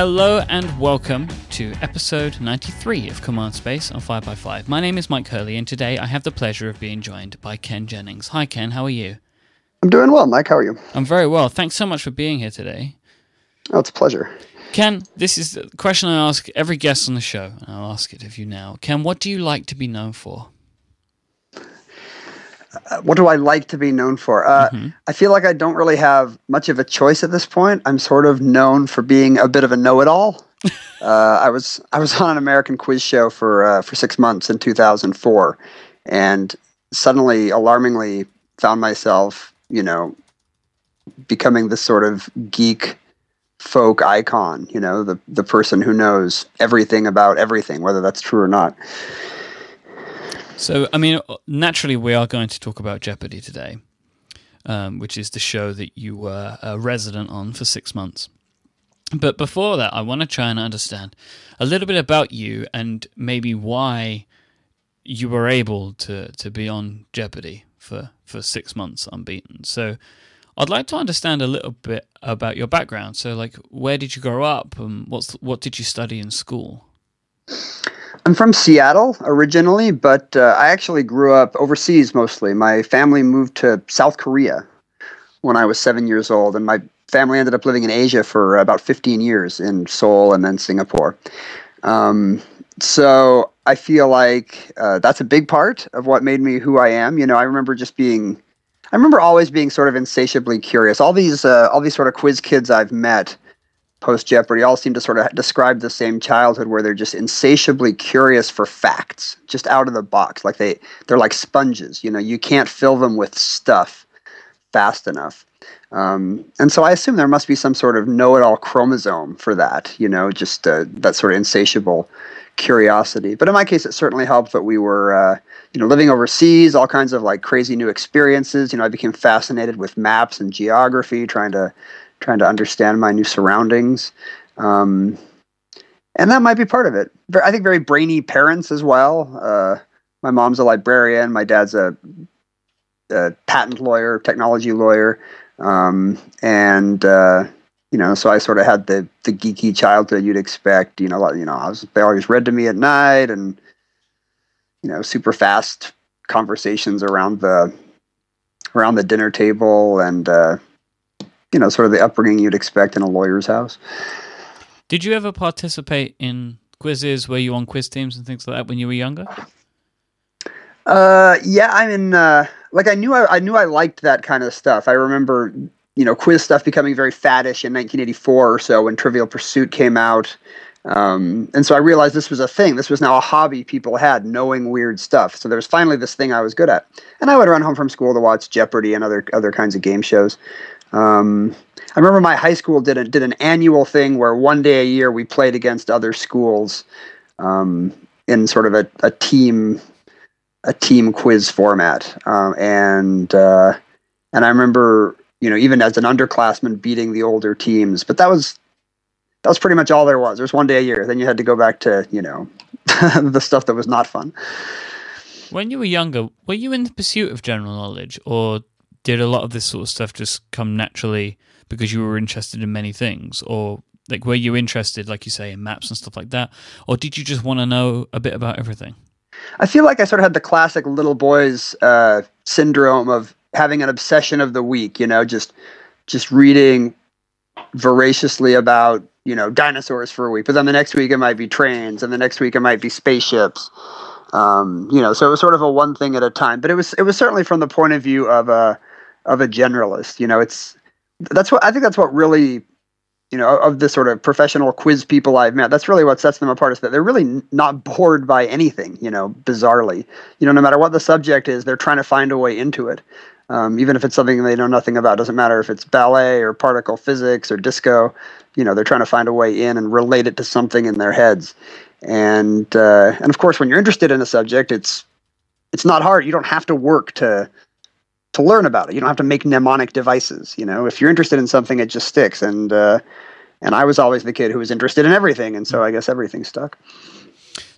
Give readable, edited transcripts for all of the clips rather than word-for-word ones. Hello and welcome to episode 93 of Command Space on 5x5. My name is Mike Hurley and today I have the pleasure of being joined by Ken Jennings. Hi Ken, how are you? I'm doing well, Mike. How are you? I'm very well. Thanks so much for being here today. Oh, it's a pleasure. Ken, this is the question I ask every guest on the show, and I'll ask it of you now. Ken, what do you like to be known for? What do I like to be known for? I feel like I don't really have much of a choice at this point. I'm sort of known for being a bit of a know-it-all. I was on an American quiz show for 6 months in 2004, and suddenly, alarmingly, found myself, becoming this sort of geek folk icon. The person who knows everything about everything, whether that's true or not. So, naturally, we are going to talk about Jeopardy today, which is the show that you were a resident on for 6 months. But before that, I want to try and understand a little bit about you and maybe why you were able to be on Jeopardy for 6 months unbeaten. So I'd like to understand a little bit about your background. So, where did you grow up and what did you study in school? I'm from Seattle originally, but I actually grew up overseas mostly. My family moved to South Korea when I was 7 years old, and my family ended up living in Asia for about 15 years in Seoul and then Singapore. So I feel like that's a big part of what made me who I am. I remember always being sort of insatiably curious. All these sort of quiz kids I've met post Jeopardy all seem to sort of describe the same childhood, where they're just insatiably curious for facts, just out of the box. Like they're like sponges, you can't fill them with stuff fast enough. And so I assume there must be some sort of know-it-all chromosome for that, just that sort of insatiable curiosity. But in my case, it certainly helped that we were, living overseas, all kinds of crazy new experiences. I became fascinated with maps and geography, trying to understand my new surroundings. And that might be part of it. I think very brainy parents as well. My mom's a librarian. My dad's a patent lawyer, technology lawyer. So I sort of had the geeky childhood you'd expect. They always read to me at night and, super fast conversations around the dinner table and, sort of the upbringing you'd expect in a lawyer's house. Did you ever participate in quizzes? Were you on quiz teams and things like that when you were younger? Yeah, I mean, I knew I liked that kind of stuff. I remember, quiz stuff becoming very faddish in 1984 or so when Trivial Pursuit came out. And so I realized this was a thing. This was now a hobby people had, knowing weird stuff. So there was finally this thing I was good at. And I would run home from school to watch Jeopardy and other kinds of game shows. I remember my high school did an annual thing where one day a year we played against other schools in sort of a team quiz format. And I remember, even as an underclassman, beating the older teams. But that was pretty much all there was. There was one day a year. Then you had to go back to, the stuff that was not fun. When you were younger, were you in the pursuit of general knowledge, or did a lot of this sort of stuff just come naturally because you were interested in many things? Or were you interested, like you say, in maps and stuff like that? Or did you just want to know a bit about everything? I feel like I sort of had the classic little boys syndrome of having an obsession of the week, just reading voraciously about, dinosaurs for a week. But then the next week it might be trains, and the next week it might be spaceships. So it was sort of a one thing at a time. But it was certainly from the point of view of a generalist. I think that's what really, of the sort of professional quiz people I've met, that's really what sets them apart, is that they're really not bored by anything, bizarrely. No matter what the subject is, they're trying to find a way into it. Even if it's something they know nothing about, doesn't matter if it's ballet or particle physics or disco, they're trying to find a way in and relate it to something in their heads. And of course, when you're interested in a subject, it's not hard. You don't have to work to learn about it. You don't have to make mnemonic devices. If you're interested in something, it just sticks. And I was always the kid who was interested in everything, and so I guess everything stuck.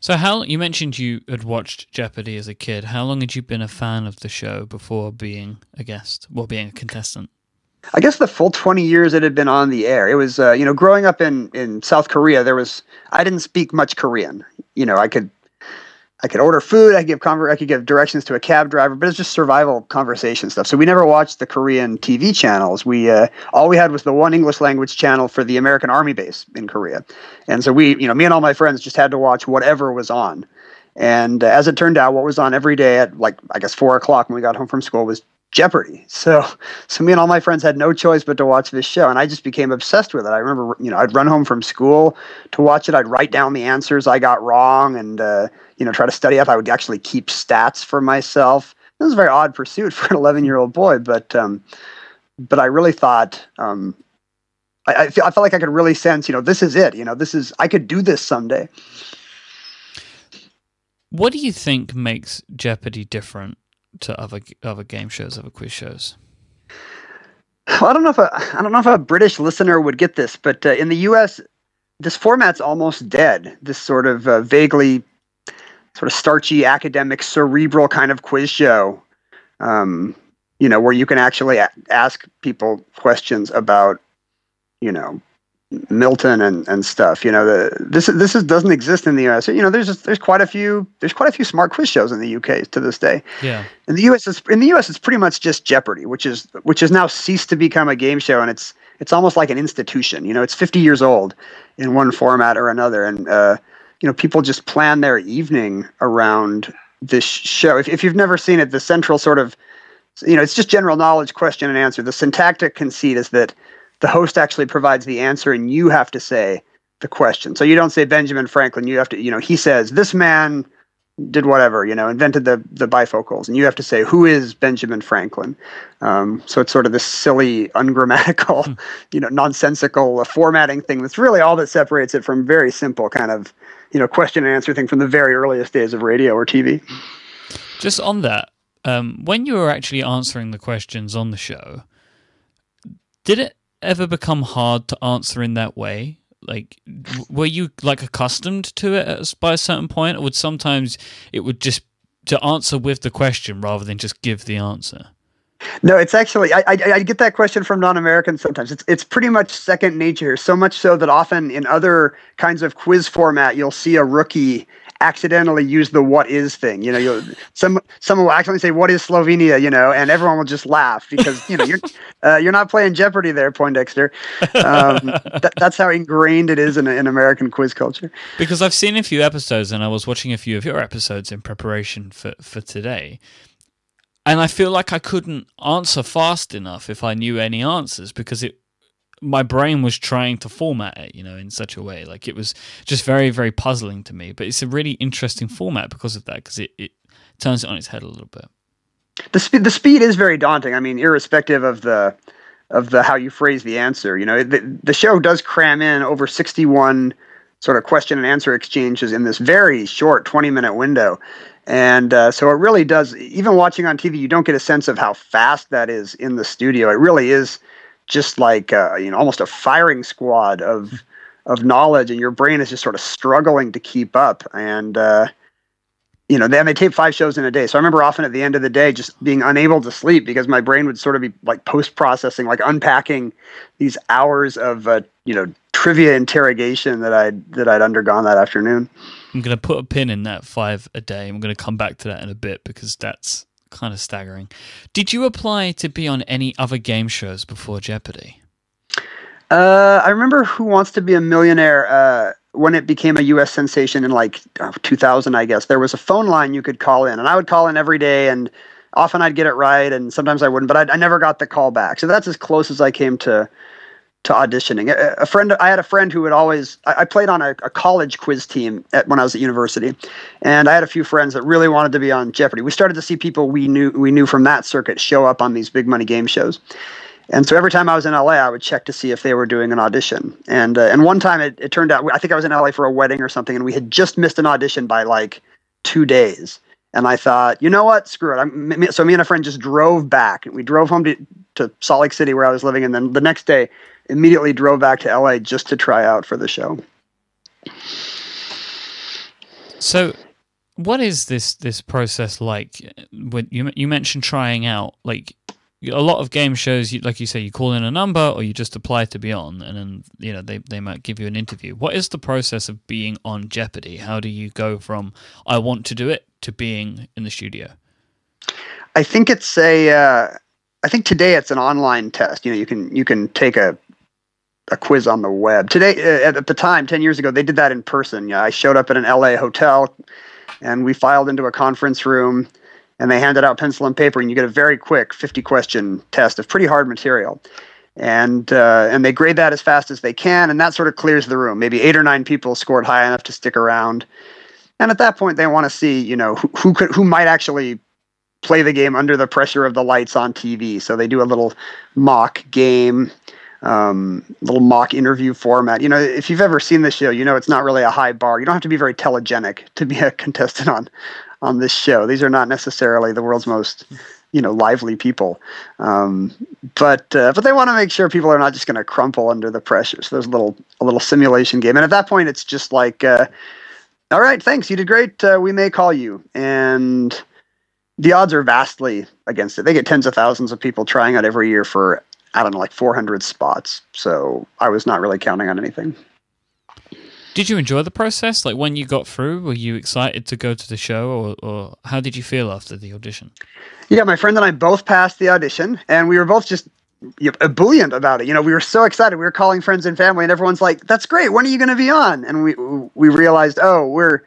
So how you mentioned you had watched Jeopardy as a kid. How long had you been a fan of the show before being a contestant? I guess the full 20 years it had been on the air. It was, you know, growing up in South Korea, I didn't speak much Korean. You know, I could order food, I could give directions to a cab driver, but it's just survival conversation stuff. So we never watched the Korean TV channels. We all we had was the one English language channel for the American Army base in Korea. And so we, you know, me and all my friends just had to watch whatever was on. And as it turned out, what was on every day at, like, I guess 4 o'clock when we got home from school was Jeopardy. So me and all my friends had no choice but to watch this show, and I just became obsessed with it. I remember, you know, I'd run home from school to watch it. I'd write down the answers I got wrong and, you know, try to study up. I would actually keep stats for myself. It was a very odd pursuit for an 11-year-old boy, but I really thought, I felt like I could really sense, you know, this is it. You know, I could do this someday. What do you think makes Jeopardy different to other game shows, other quiz shows? Well, I don't know if a British listener would get this, but in the U.S., this format's almost dead. This sort of vaguely, sort of starchy, academic, cerebral kind of quiz show, you know, where you can actually ask people questions about, you know, Milton and stuff. You know, this doesn't exist in the U.S. You know, there's quite a few smart quiz shows in the U.K. to this day. Yeah. In the U.S. it's pretty much just Jeopardy, which has now ceased to become a game show, and it's almost like an institution. You know, it's 50 years old in one format or another, and you know, people just plan their evening around this show. If you've never seen it, the central sort of, you know, it's just general knowledge question and answer. The syntactic conceit is that the host actually provides the answer and you have to say the question. So you don't say Benjamin Franklin. You have to, you know, he says, this man did whatever, you know, invented the bifocals. And you have to say, who is Benjamin Franklin? So it's sort of this silly, ungrammatical, you know, nonsensical formatting thing. That's really all that separates it from very simple kind of, you know, question and answer thing from the very earliest days of radio or TV. Just on that, when you were actually answering the questions on the show, did it ever become hard to answer in that way? Like, were you like accustomed to it by a certain point, or would sometimes it would just to answer with the question rather than just give the answer? No, it's actually I get that question from non-Americans sometimes. It's pretty much second nature, so much so that often in other kinds of quiz format you'll see a rookie accidentally use the what is thing. You know, someone will accidentally say, what is Slovenia, you know, and everyone will just laugh because, you know, you're not playing Jeopardy there, Poindexter. That's how ingrained it is in American quiz culture. Because I've seen a few episodes, and I was watching a few of your episodes in preparation for today, and I feel like I couldn't answer fast enough if I knew any answers because my brain was trying to format it, you know, in such a way. Like, it was just very, very puzzling to me. But it's a really interesting format because of that, because it turns it on its head a little bit. The speed is very daunting. I mean, irrespective of the how you phrase the answer, you know, the show does cram in over 61 sort of question and answer exchanges in this very short 20-minute window. And so it really does, even watching on TV, you don't get a sense of how fast that is in the studio. It really is just like, you know, almost a firing squad of knowledge, and your brain is just sort of struggling to keep up. And, you know, then they tape 5 shows in a day. So I remember often at the end of the day just being unable to sleep because my brain would sort of be like post-processing, like unpacking these hours of, you know, trivia interrogation that I'd undergone that afternoon. I'm going to put a pin in that 5 a day. I'm going to come back to that in a bit because that's kind of staggering. Did you apply to be on any other game shows before Jeopardy? I remember Who Wants to Be a Millionaire when it became a U.S. sensation in like 2000, I guess. There was a phone line you could call in, and I would call in every day, and often I'd get it right, and sometimes I wouldn't, but I never got the call back. So that's as close as I came to auditioning. I had a friend who would always, I played on a college quiz team when I was at university, and I had a few friends that really wanted to be on Jeopardy. We started to see people we knew from that circuit show up on these big money game shows. And so every time I was in LA, I would check to see if they were doing an audition. And one time it turned out, I think I was in LA for a wedding or something, and we had just missed an audition by like 2 days. And I thought, you know what, screw it. So me and a friend just drove back, and we drove home to Salt Lake City where I was living. And then the next day, immediately drove back to LA just to try out for the show. So what is this process like? When you mentioned trying out, like a lot of game shows, like you say, you call in a number or you just apply to be on, and then they might give you an interview. What is the process of being on Jeopardy? How do you go from I want to do it to being in the studio? I think it's I think today it's an online test. You know, you can take a quiz on the web. Today, at the time, 10 years ago, they did that in person. Yeah, I showed up at an LA hotel, and we filed into a conference room, and they handed out pencil and paper, and you get a very quick 50-question test of pretty hard material. And they grade that as fast as they can, and that sort of clears the room. Maybe 8 or 9 people scored high enough to stick around. And at that point, they want to see, who might actually play the game under the pressure of the lights on TV. So they do a little mock game, little mock interview format. You know, if you've ever seen this show, it's not really a high bar. You don't have to be very telegenic to be a contestant on this show. These are not necessarily the world's most, lively people. But they want to make sure people are not just going to crumple under the pressure. So there's a little simulation game. And at that point, it's just like, all right, thanks, you did great. We may call you. And the odds are vastly against it. They get tens of thousands of people trying out every year for, 400 spots. So I was not really counting on anything. Did you enjoy the process? Like, when you got through, were you excited to go to the show, or how did you feel after the audition? Yeah, my friend and I both passed the audition, and we were both just ebullient about it. We were so excited. We were calling friends and family, and everyone's like, that's great. When are you going to be on? And we realized, we're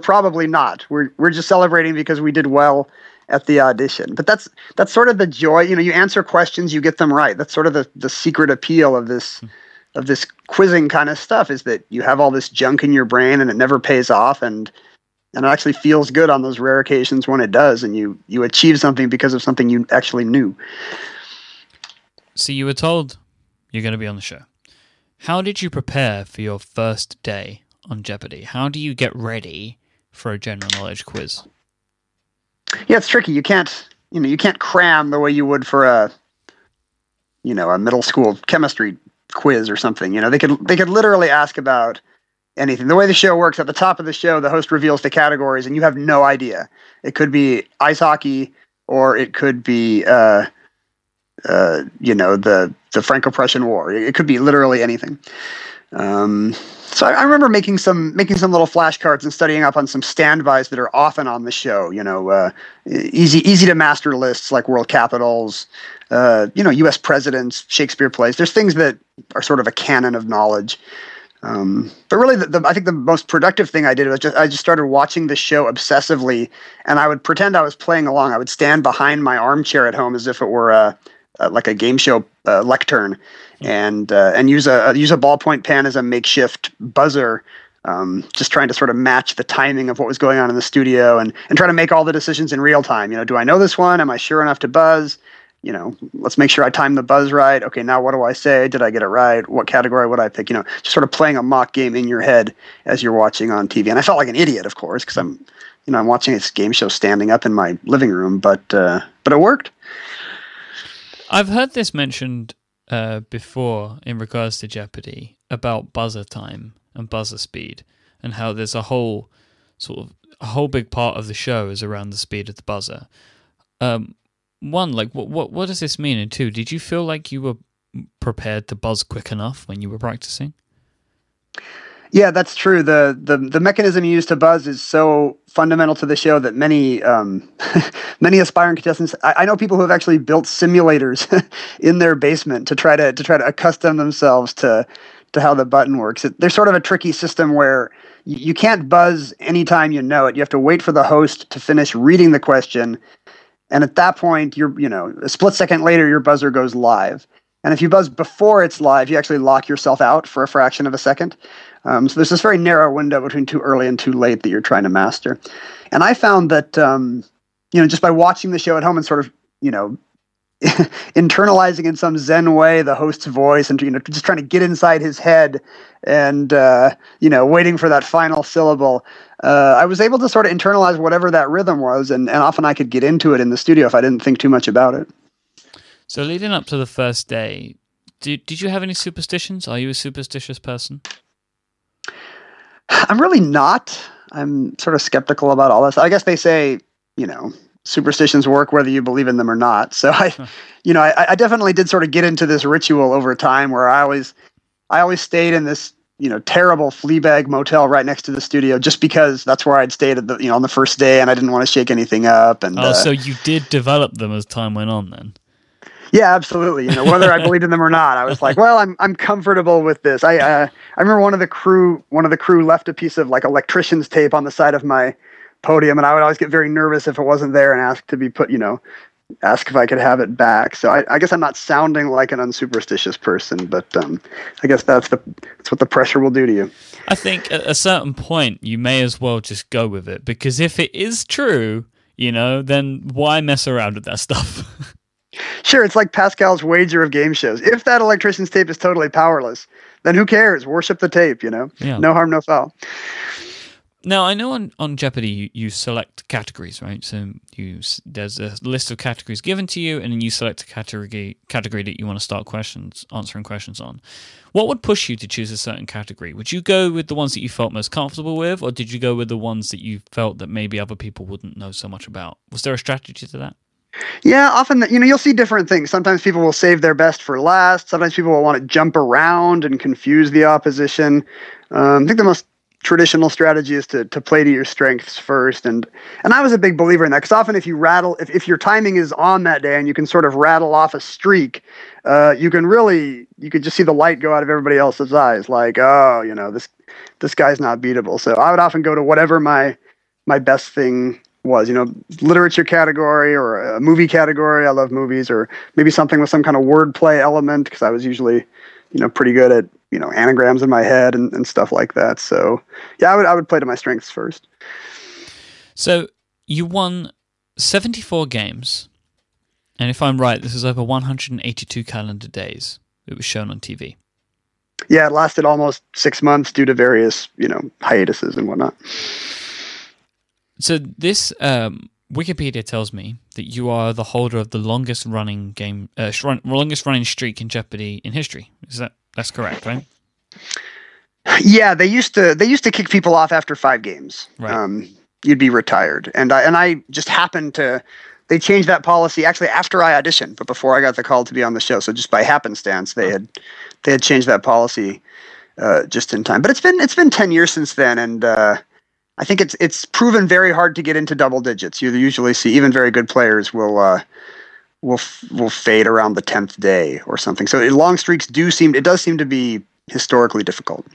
probably not. We're just celebrating because we did well at the audition. But that's sort of the joy. You answer questions, you get them right. That's sort of the secret appeal of this quizzing kind of stuff, is that you have all this junk in your brain and it never pays off, and it actually feels good on those rare occasions when it does, and you achieve something because of something you actually knew. So you were told you're going to be on the show. How did you prepare for your first day on Jeopardy? How do you get ready for a general knowledge quiz? Yeah, it's tricky. You can't, you can't cram the way you would for a middle school chemistry quiz or something. They could literally ask about anything. The way the show works, at the top of the show, the host reveals the categories, and you have no idea. It could be ice hockey, or it could be the Franco-Prussian War. It could be literally anything. So I remember making some little flashcards and studying up on some standbys that are often on the show, easy to master lists like world capitals, U.S. presidents, Shakespeare plays. There's things that are sort of a canon of knowledge. But really, I think the most productive thing I did was I just started watching the show obsessively, and I would pretend I was playing along. I would stand behind my armchair at home as if it were like a game show lectern, and use a ballpoint pen as a makeshift buzzer, just trying to sort of match the timing of what was going on in the studio, and try to make all the decisions in real time. Do I know this one? Am I sure enough to buzz? Let's make sure I time the buzz right. Okay, now what do I say? Did I get it right? What category would I pick? Just sort of playing a mock game in your head as you're watching on TV. And I felt like an idiot, of course, because I'm watching this game show standing up in my living room, but it worked. I've heard this mentioned before in regards to Jeopardy about buzzer time and buzzer speed, and how there's a whole big part of the show is around the speed of the buzzer. One, like, what does this mean? And two, did you feel like you were prepared to buzz quick enough when you were practicing? Yeah, that's true. The mechanism you use to buzz is so fundamental to the show that many aspiring contestants. I know people who have actually built simulators in their basement to try to accustom themselves to how the button works. There's sort of a tricky system where you can't buzz anytime you know it. You have to wait for the host to finish reading the question, and at that point, a split second later, your buzzer goes live. And if you buzz before it's live, you actually lock yourself out for a fraction of a second. So there's this very narrow window between too early and too late that you're trying to master. And I found that, just by watching the show at home and sort of, internalizing in some Zen way the host's voice, and just trying to get inside his head, and waiting for that final syllable, I was able to sort of internalize whatever that rhythm was, and often I could get into it in the studio if I didn't think too much about it. So leading up to the first day, did you have any superstitions? Are you a superstitious person? I'm really not. I'm sort of skeptical about all this. I guess they say, superstitions work, whether you believe in them or not. So I definitely did sort of get into this ritual over time where I always stayed in this, terrible Fleabag motel right next to the studio, just because that's where I'd stayed at the, on the first day, and I didn't want to shake anything up. And so you did develop them as time went on then? Yeah, absolutely. Whether I believed in them or not, I was like, well, I'm comfortable with this. I remember one of the crew left a piece of like electrician's tape on the side of my podium, and I would always get very nervous if it wasn't there and ask to be put, ask if I could have it back. So I guess I'm not sounding like an unsuperstitious person, but I guess that's what the pressure will do to you. I think at a certain point you may as well just go with it, because if it is true, then why mess around with that stuff? Sure, it's like Pascal's wager of game shows. If that electrician's tape is totally powerless, then who cares? Worship the tape, Yeah. No harm, no foul. Now, I know on Jeopardy you select categories, right? So there's a list of categories given to you, and then you select a category that you want to start answering questions on. What would push you to choose a certain category? Would you go with the ones that you felt most comfortable with, or did you go with the ones that you felt that maybe other people wouldn't know so much about? Was there a strategy to that? Yeah, often, you'll see different things. Sometimes people will save their best for last. Sometimes people will want to jump around and confuse the opposition. I think the most traditional strategy is to play to your strengths first. And I was a big believer in that, because often if your timing is on that day and you can sort of rattle off a streak, you could just see the light go out of everybody else's eyes. Like, oh, this guy's not beatable. So I would often go to whatever my best thing was, literature category or a movie category. I love movies, or maybe something with some kind of wordplay element, because I was usually, pretty good at, anagrams in my head and stuff like that. So yeah, I would play to my strengths first. So you won 74 games. And if I'm right, this is over 182 calendar days it was shown on TV. Yeah, it lasted almost 6 months due to various, hiatuses and whatnot. So this Wikipedia tells me that you are the holder of the longest running streak in Jeopardy in history. Is that's correct, right? Yeah, they used to kick people off after 5 games. Right. You'd be retired, and I just happened to. They changed that policy actually after I auditioned, but before I got the call to be on the show. So just by happenstance, they had changed that policy just in time. But it's been 10 years since then, and. I think it's proven very hard to get into double digits. You usually see even very good players will fade around the 10th day or something. So long streaks does seem to be historically difficult.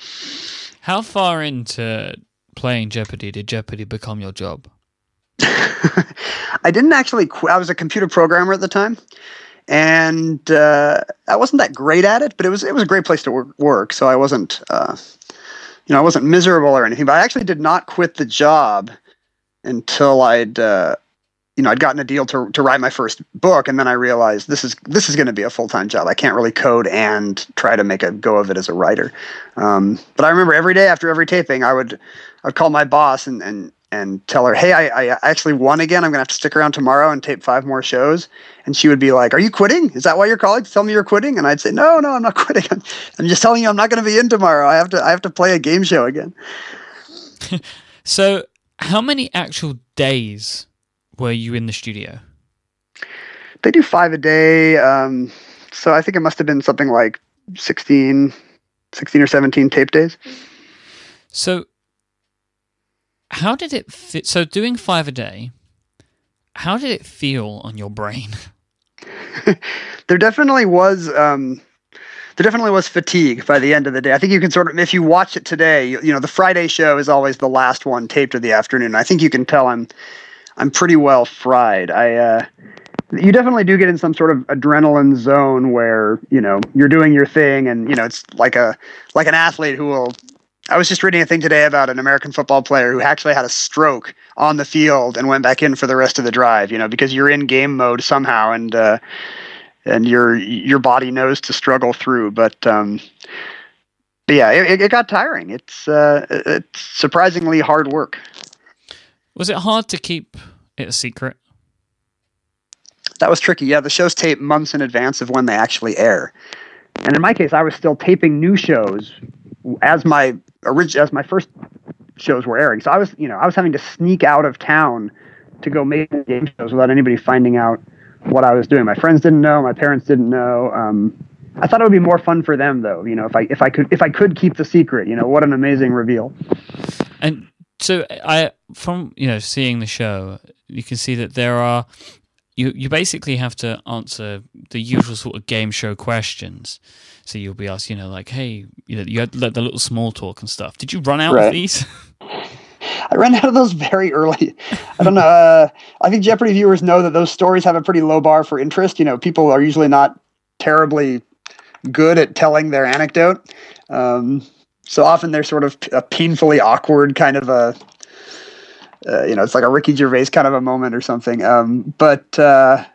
How far into playing Jeopardy did Jeopardy become your job? I didn't actually quit. I was a computer programmer at the time, and I wasn't that great at it, but it was a great place to work. So I wasn't. I wasn't miserable or anything, but I actually did not quit the job until I'd gotten a deal to write my first book, and then I realized this is going to be a full-time job. I can't really code and try to make a go of it as a writer. But I remember every day after every taping, I'd call my boss and tell her, hey, I actually won again. I'm going to have to stick around tomorrow and tape 5 more shows. And she would be like, are you quitting? Is that why you're calling to tell me you're quitting? And I'd say, no, I'm not quitting. I'm just telling you I'm not going to be in tomorrow. I have to play a game show again. So how many actual days were you in the studio? They do 5 a day. So I think it must have been something like 16 or 17 tape days. So how did it fit? So doing 5 a day, how did it feel on your brain? There definitely was fatigue by the end of the day. I think you can sort of, if you watch it today, the Friday show is always the last one taped of the afternoon. I think you can tell I'm pretty well fried. You definitely do get in some sort of adrenaline zone where, you're doing your thing, and, it's like an athlete who will. I was just reading a thing today about an American football player who actually had a stroke on the field and went back in for the rest of the drive, because you're in game mode somehow, and your body knows to struggle through. But yeah, it got tiring. It's surprisingly hard work. Was it hard to keep it a secret? That was tricky. Yeah, the show's taped months in advance of when they actually air. And in my case, I was still taping new shows as my first shows were airing. So I was having to sneak out of town to go making game shows without anybody finding out what I was doing. My friends didn't know. My parents didn't know. I thought it would be more fun for them, though. You know, if I could keep the secret. You know, what an amazing reveal. And so from seeing the show, you can see that there are. You basically have to answer the usual sort of game show questions. So you'll be asked, hey, you had the little small talk and stuff. Did you run out of these? I ran out of those very early. I don't know. I think Jeopardy viewers know that those stories have a pretty low bar for interest. You know, people are usually not terribly good at telling their anecdote. So often they're sort of a painfully awkward kind of a... it's like a Ricky Gervais kind of a moment or something. I remember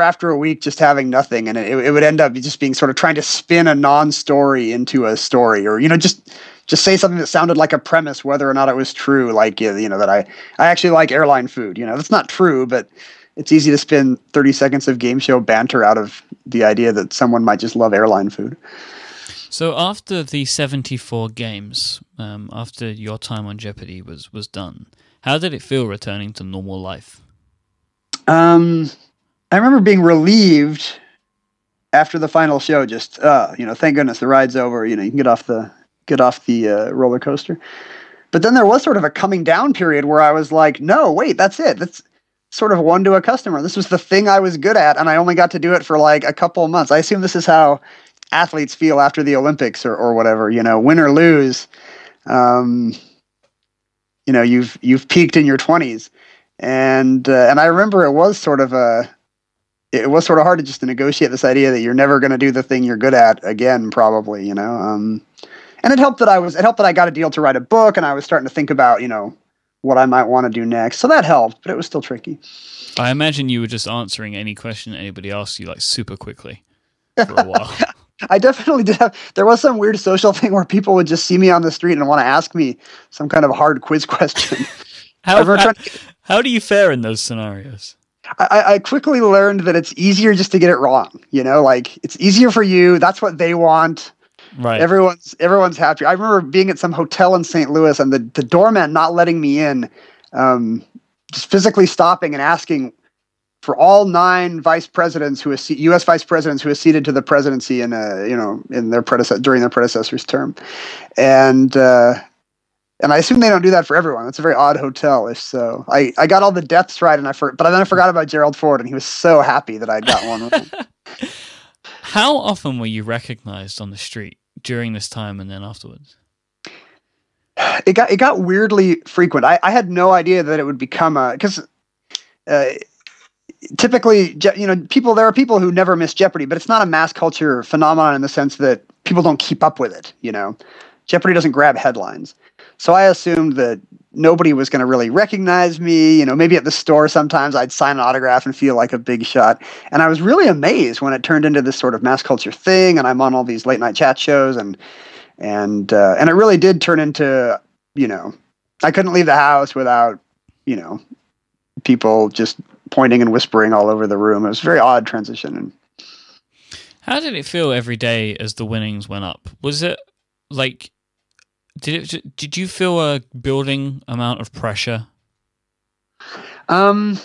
after a week just having nothing, and it would end up just being sort of trying to spin a non-story into a story, or just say something that sounded like a premise, whether or not it was true. Like that I actually like airline food. That's not true, but it's easy to spin 30 seconds of game show banter out of the idea that someone might just love airline food. So after the 74 games, after your time on Jeopardy was done, how did it feel returning to normal life? I remember being relieved after the final show. Just thank goodness the ride's over. You can get off the roller coaster. But then there was sort of a coming down period where I was like, no, wait, that's it. That's sort of one to a customer. This was the thing I was good at, and I only got to do it for like a couple of months. I assume this is how athletes feel after the Olympics or whatever, win or lose, you've peaked in your 20s. And I remember it was sort of hard to just negotiate this idea that you're never going to do the thing you're good at again, probably, and it helped that I got a deal to write a book, and I was starting to think about, what I might want to do next. So that helped, but it was still tricky. I imagine you were just answering any question anybody asked you like super quickly for a while. I definitely did have. There was some weird social thing where people would just see me on the street and want to ask me some kind of hard quiz question. How do you fare in those scenarios? I quickly learned that it's easier just to get it wrong. It's easier for you. That's what they want. Right. Everyone's happy. I remember being at some hotel in St. Louis and the doorman not letting me in, just physically stopping and asking for all 9 vice presidents U.S. vice presidents who acceded to the presidency during their predecessor's term, and I assume they don't do that for everyone. That's a very odd hotel. If so, I got all the deaths right, but then I forgot about Gerald Ford, and he was so happy that I got one wrong. How often were you recognized on the street during this time, and then afterwards? It got weirdly frequent. I had no idea that it would become typically, there are people who never miss Jeopardy, but it's not a mass culture phenomenon in the sense that people don't keep up with it. Jeopardy doesn't grab headlines. So I assumed that nobody was going to really recognize me. Maybe at the store sometimes I'd sign an autograph and feel like a big shot. And I was really amazed when it turned into this sort of mass culture thing, and I'm on all these late night chat shows, and it really did turn into, I couldn't leave the house without, people just pointing and whispering all over the room. It was a very odd transition. How did it feel every day as the winnings went up? Was it like, did you feel a building amount of pressure? I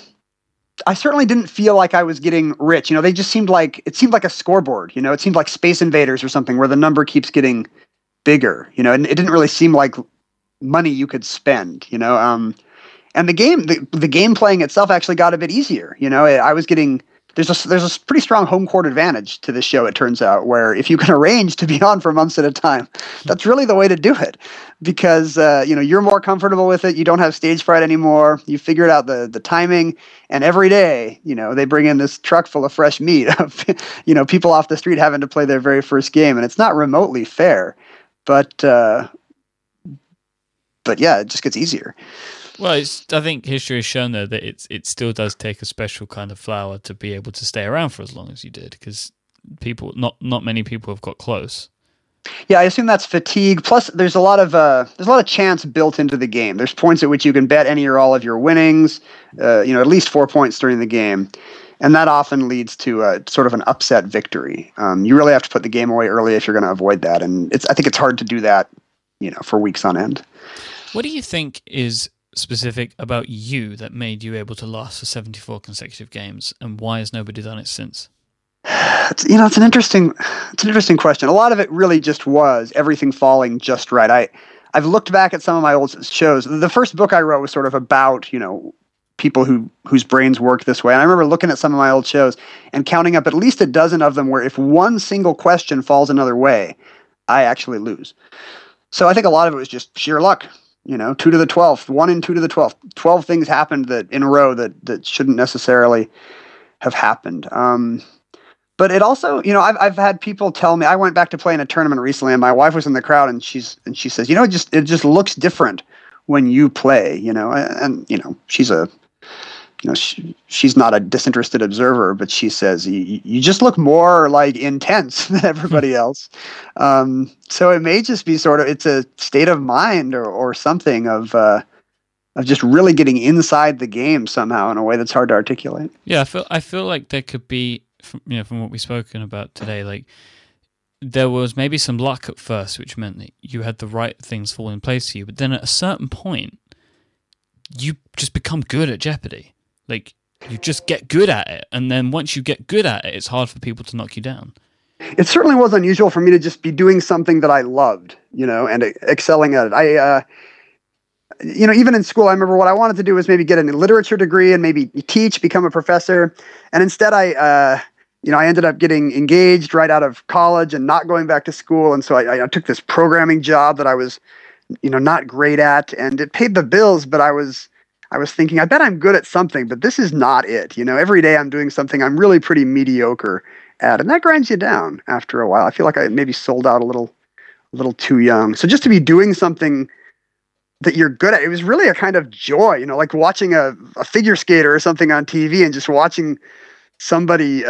certainly didn't feel like I was getting rich. They just seemed like, it seemed like a scoreboard, it seemed like Space Invaders or something where the number keeps getting bigger, and it didn't really seem like money you could spend, And the game playing itself actually got a bit easier. I was getting there's a pretty strong home court advantage to this show, it turns out, where if you can arrange to be on for months at a time, that's really the way to do it, because you're more comfortable with it. You don't have stage fright anymore. You figured out the timing, and every day, they bring in this truck full of fresh meat of people off the street having to play their very first game, and it's not remotely fair, but yeah, it just gets easier. Well, I think history has shown, though, that it still does take a special kind of flower to be able to stay around for as long as you did, because people, not many people have got close. Yeah, I assume that's fatigue. Plus, there's a lot of chance built into the game. There's points at which you can bet any or all of your winnings, at least 4 points during the game, and that often leads to sort of an upset victory. You really have to put the game away early if you're going to avoid that, and I think it's hard to do that, for weeks on end. What do you think is specific about you that made you able to last for 74 consecutive games, and why has nobody done it since? You know, it's an interesting question. A lot of it really just was everything falling just right. I've looked back at some of my old shows. The first book I wrote was sort of about, you know, people whose brains work this way. And I remember looking at some of my old shows and counting up at least a dozen of them where if one single question falls another way, I actually lose. So I think a lot of it was just sheer luck. You know, 2 to the 12th, 1 and 2 to the 12th. 12 things happened that in a row that shouldn't necessarily have happened. But it also, you know, I've had people tell me. I went back to play in a tournament recently, and my wife was in the crowd, and she says, you know, it just looks different when you play, you know. And you know, she's not a disinterested observer, but she says you just look more like intense than everybody else. So it may just be sort of, it's a state of mind or something of just really getting inside the game somehow in a way that's hard to articulate. Yeah, I feel like there could be, you know, from what we've spoken about today, like there was maybe some luck at first, which meant that you had the right things fall in place to you, but then at a certain point, you just become good at Jeopardy. Like, you just get good at it, and then once you get good at it, it's hard for people to knock you down. It certainly was unusual for me to just be doing something that I loved, you know, and excelling at it. You know, even in school, I remember what I wanted to do was maybe get a literature degree and maybe teach, become a professor. And instead I ended up getting engaged right out of college and not going back to school. And so I took this programming job that I was, you know, not great at, and it paid the bills, but I was thinking, I bet I'm good at something, but this is not it. You know, every day I'm doing something I'm really pretty mediocre at, and that grinds you down after a while. I feel like I maybe sold out a little too young. So just to be doing something that you're good at, it was really a kind of joy, you know, like watching a figure skater or something on TV and just watching somebody,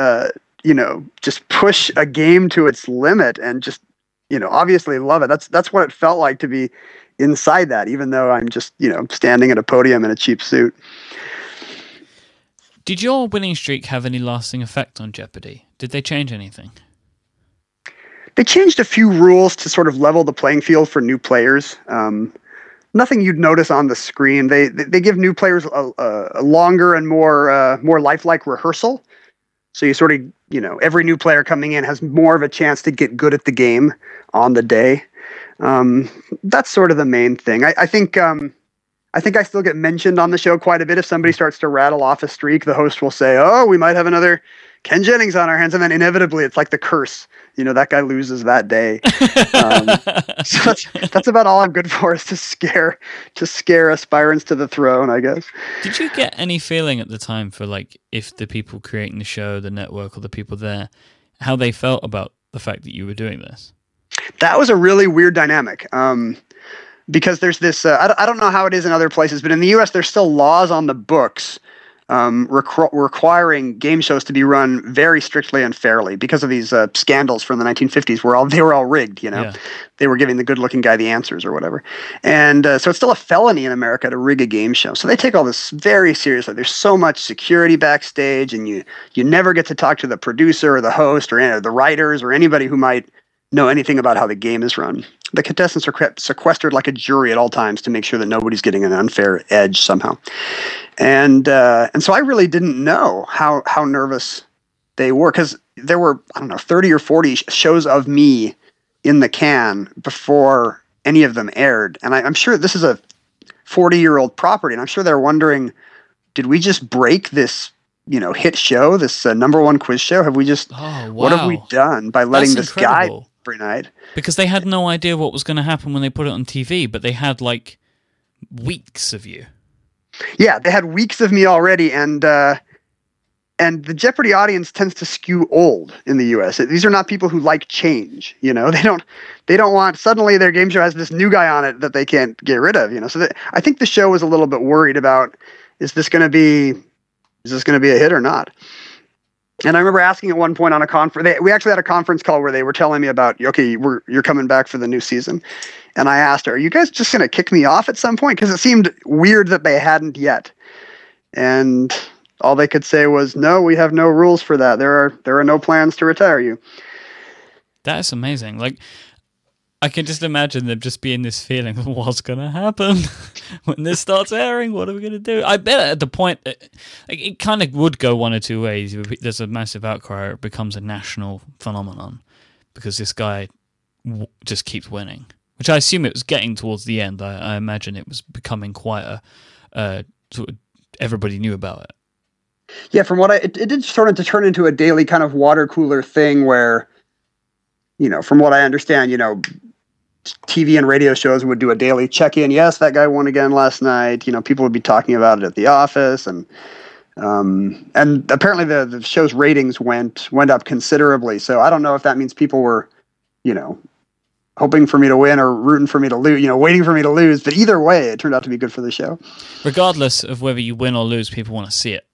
you know, just push a game to its limit and just, you know, obviously love it. That's what it felt like to be inside that, even though I'm just, you know, standing at a podium in a cheap suit. Did your winning streak have any lasting effect on Jeopardy? Did they change anything? They changed a few rules to sort of level the playing field for new players. Nothing you'd notice on the screen. They give new players a longer and more lifelike rehearsal. So you sort of, you know, every new player coming in has more of a chance to get good at the game on the day. That's sort of the main thing. I think I still get mentioned on the show quite a bit. If somebody starts to rattle off a streak, the host will say, "Oh, we might have another Ken Jennings on our hands," and then inevitably it's like the curse. You know, that guy loses that day. So that's about all I'm good for, is to scare aspirants to the throne, I guess. Did you get any feeling at the time for, like, if the people creating the show, the network, or the people there, how they felt about the fact that you were doing this? That was a really weird dynamic. Because there's this, I don't know how it is in other places, but in the US there's still laws on the books requiring game shows to be run very strictly and fairly because of these scandals from the 1950s where they were all rigged, you know. Yeah. They were giving the good-looking guy the answers or whatever. And so it's still a felony in America to rig a game show. So they take all this very seriously. There's so much security backstage, and you never get to talk to the producer or the host or the writers or anybody who might know anything about how the game is run. The contestants are kept sequestered like a jury at all times to make sure that nobody's getting an unfair edge somehow. And so I really didn't know how nervous they were, because there were, I don't know, 30 or 40 shows of me in the can before any of them aired. And I'm sure this is a 40-year-old property, and I'm sure they're wondering, did we just break this, you know, hit show, this number one quiz show? Have we just, What have we done by letting this guy... every night? Because they had no idea what was going to happen when they put it on TV, but they had like weeks of you. Yeah, they had weeks of me already, and the Jeopardy audience tends to skew old in the US. These are not people who like change, you know. They don't want, suddenly their game show has this new guy on it that they can't get rid of, you know. So I think the show was a little bit worried about, is this going to be a hit or not? And I remember asking at one point on a conference, we actually had a conference call where they were telling me about, okay, you're coming back for the new season. And I asked her, are you guys just going to kick me off at some point? Because it seemed weird that they hadn't yet. And all they could say was, no, we have no rules for that. There are no plans to retire you. That is amazing. Like, I can just imagine them just being this feeling of what's going to happen when this starts airing. What are we going to do? I bet at the point it kind of would go one or two ways. There's a massive outcry, or it becomes a national phenomenon because this guy just keeps winning, which I assume it was getting towards the end. I imagine it was becoming quite a sort of everybody knew about it. Yeah, from what it did sort of turn into a daily kind of water cooler thing where, you know, from what I understand, you know, TV and radio shows would do a daily check-in. Yes, that guy won again last night. You know, people would be talking about it at the office, and apparently the show's ratings went up considerably. So I don't know if that means people were, you know, hoping for me to win or rooting for me to lose, you know, waiting for me to lose. But either way, it turned out to be good for the show. Regardless of whether you win or lose, people want to see it,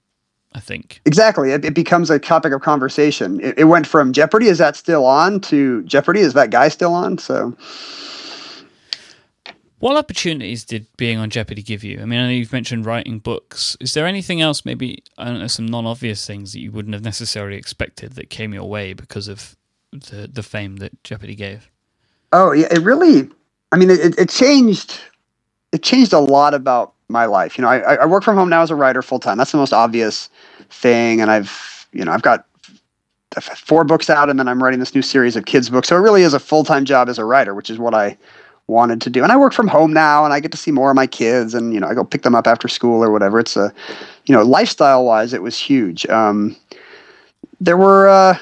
I think. Exactly. It becomes a topic of conversation. It went from Jeopardy, is that still on, to Jeopardy, is that guy still on? So, what opportunities did being on Jeopardy give you? I mean, I know you've mentioned writing books. Is there anything else, maybe, I don't know, some non-obvious things that you wouldn't have necessarily expected that came your way because of the fame that Jeopardy gave? Oh, yeah, it really, I mean, it changed a lot about my life. You know, I work from home now as a writer full time. That's the most obvious thing. And I've got 4 books out, and then I'm writing this new series of kids books. So it really is a full-time job as a writer, which is what I wanted to do. And I work from home now, and I get to see more of my kids, and, you know, I go pick them up after school or whatever. It's a, you know, lifestyle wise, it was huge. I got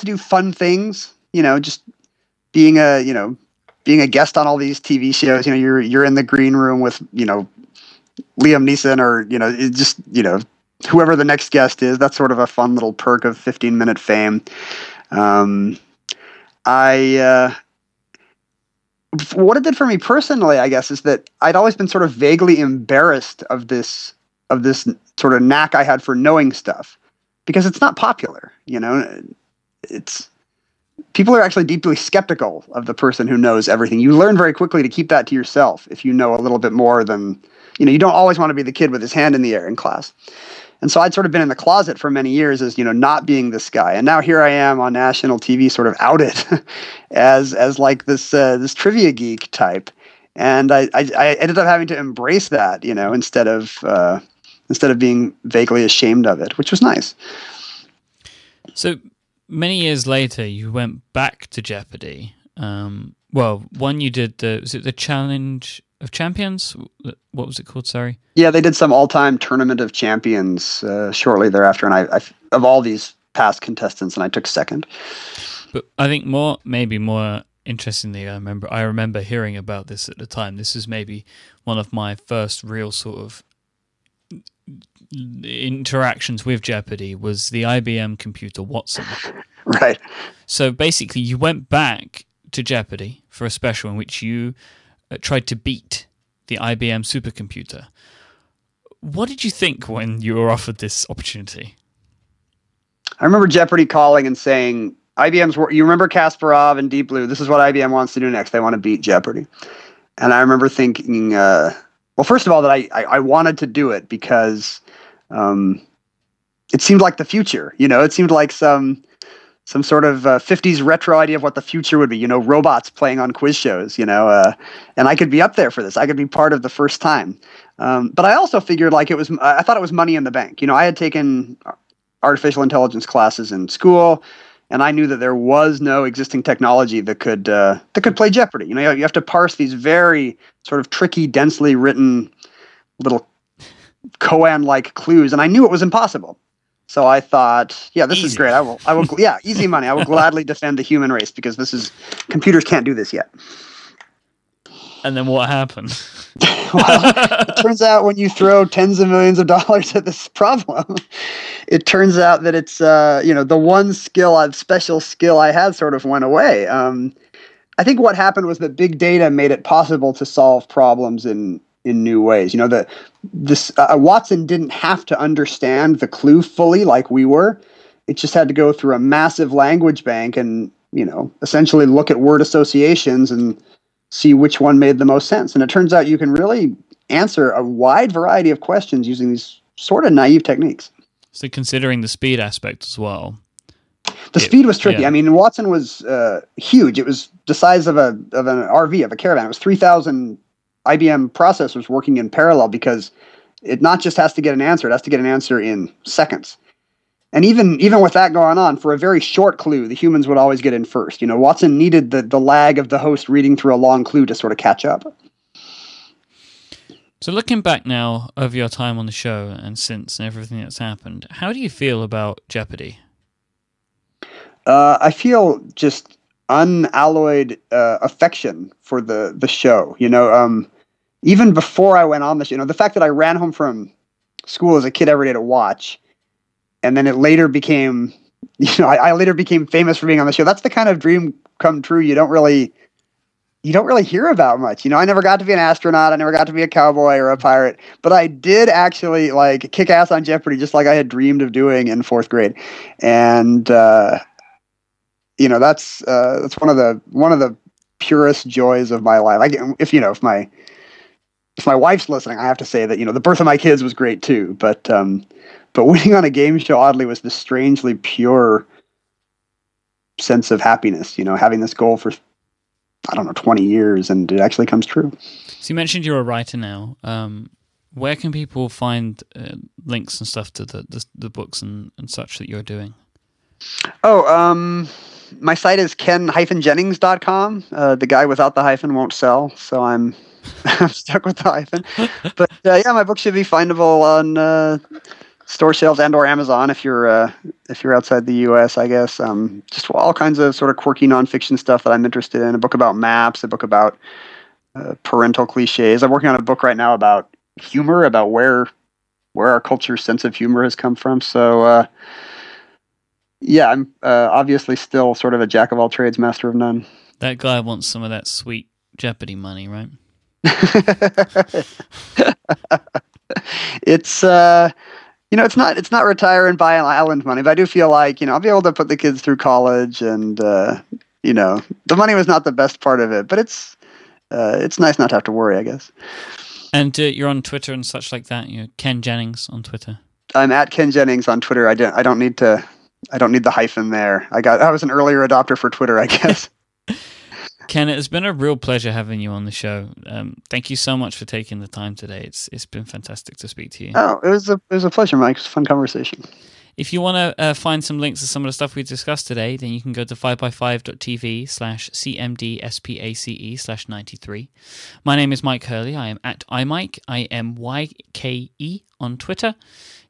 to do fun things, you know, just being a guest on all these TV shows. You know, you're in the green room with, you know, Liam Neeson or, you know, it just, you know, whoever the next guest is. That's sort of a fun little perk of 15-minute fame. What it did for me personally, I guess, is that I'd always been sort of vaguely embarrassed of this sort of knack I had for knowing stuff, because it's not popular. You know, people are actually deeply skeptical of the person who knows everything. You learn very quickly to keep that to yourself if you know a little bit more than, you know, you don't always want to be the kid with his hand in the air in class. And so I'd sort of been in the closet for many years as, you know, not being this guy. And now here I am on national TV sort of outed as like this trivia geek type. And I ended up having to embrace that, you know, instead of being vaguely ashamed of it, which was nice. So, many years later, you went back to Jeopardy. One you did was it the Challenge of Champions? What was it called? Sorry. Yeah, they did some all-time Tournament of Champions shortly thereafter, and I of all these past contestants, and I took second. But I think more interestingly, I remember hearing about this at the time. This is maybe one of my first real sort of interactions with Jeopardy was the IBM computer Watson. Right. So basically you went back to Jeopardy for a special in which you tried to beat the IBM supercomputer. What did you think when you were offered this opportunity? I remember Jeopardy calling and saying, you remember Kasparov and Deep Blue? This is what IBM wants to do next. They want to beat Jeopardy. And I remember thinking, well, first of all, that I wanted to do it because it seemed like the future. You know, it seemed like some sort of 50s retro idea of what the future would be. You know, robots playing on quiz shows, you know, and I could be up there for this. I could be part of the first time. But I also figured I thought it was money in the bank. You know, I had taken artificial intelligence classes in school, and I knew that there was no existing technology that could play Jeopardy. You know, you have to parse these very sort of tricky, densely written little koan-like clues, and I knew it was impossible. So I thought, yeah, this is great. I will. Yeah, easy money. I will gladly defend the human race because computers can't do this yet. And then what happened? Well, it turns out when you throw tens of millions of dollars at this problem, it turns out that it's, you know, the one special skill I had sort of went away. I think what happened was that big data made it possible to solve problems in new ways. You know, Watson didn't have to understand the clue fully like we were. It just had to go through a massive language bank and, you know, essentially look at word associations and see which one made the most sense. And it turns out you can really answer a wide variety of questions using these sort of naive techniques. So considering the speed aspect as well. The speed was tricky. Yeah. I mean, Watson was huge. It was the size of an RV, of a caravan. It was 3,000 IBM processors working in parallel, because it not just has to get an answer, it has to get an answer in seconds. And even with that going on, for a very short clue, the humans would always get in first. You know, Watson needed the lag of the host reading through a long clue to sort of catch up. So looking back now over your time on the show and since and everything that's happened, how do you feel about Jeopardy? I feel just unalloyed affection for the show. You know, even before I went on the show, you know, the fact that I ran home from school as a kid every day to watch, and then it later became, you know, I later became famous for being on the show. That's the kind of dream come true you don't really hear about much. You know, I never got to be an astronaut. I never got to be a cowboy or a pirate, but I did actually like kick ass on Jeopardy, just like I had dreamed of doing in fourth grade. And, you know, that's one of the purest joys of my life. If my wife's listening, I have to say that, you know, the birth of my kids was great too, but winning on a game show, oddly, was this strangely pure sense of happiness, you know, having this goal for, 20 years, and it actually comes true. So you mentioned you're a writer now. Where can people find links and stuff to the books and such that you're doing? My site is ken-jennings.com. The guy without the hyphen won't sell, so I'm stuck with the hyphen. But my book should be findable on store shelves and/or Amazon if you're outside the U.S. I guess. Just all kinds of sort of quirky nonfiction stuff that I'm interested in. A book about maps, a book about parental cliches. I'm working on a book right now about humor, about where our culture's sense of humor has come from. So I'm obviously still sort of a jack of all trades, master of none. That guy wants some of that sweet Jeopardy money, right? It's it's not retire and buy an island money, but I do feel like, you know, I'll be able to put the kids through college, and you know, the money was not the best part of it, but it's nice not to have to worry, I guess. And you're on Twitter and such like that. You're Ken Jennings on Twitter. I'm at Ken Jennings on Twitter. I don't need the hyphen there. I was an earlier adopter for Twitter, I guess. Ken, it has been a real pleasure having you on the show. Thank you so much for taking the time today. It's been fantastic to speak to you. Oh, it was a pleasure, Mike. It was a fun conversation. If you want to find some links to some of the stuff we discussed today, then you can go to 5x5.tv/cmdspace/93. My name is Mike Hurley. I am at iMike, I-M-Y-K-E on Twitter.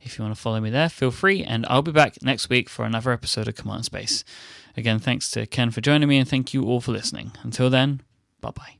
If you want to follow me there, feel free. And I'll be back next week for another episode of Command Space. Again, thanks to Ken for joining me, and thank you all for listening. Until then, bye-bye.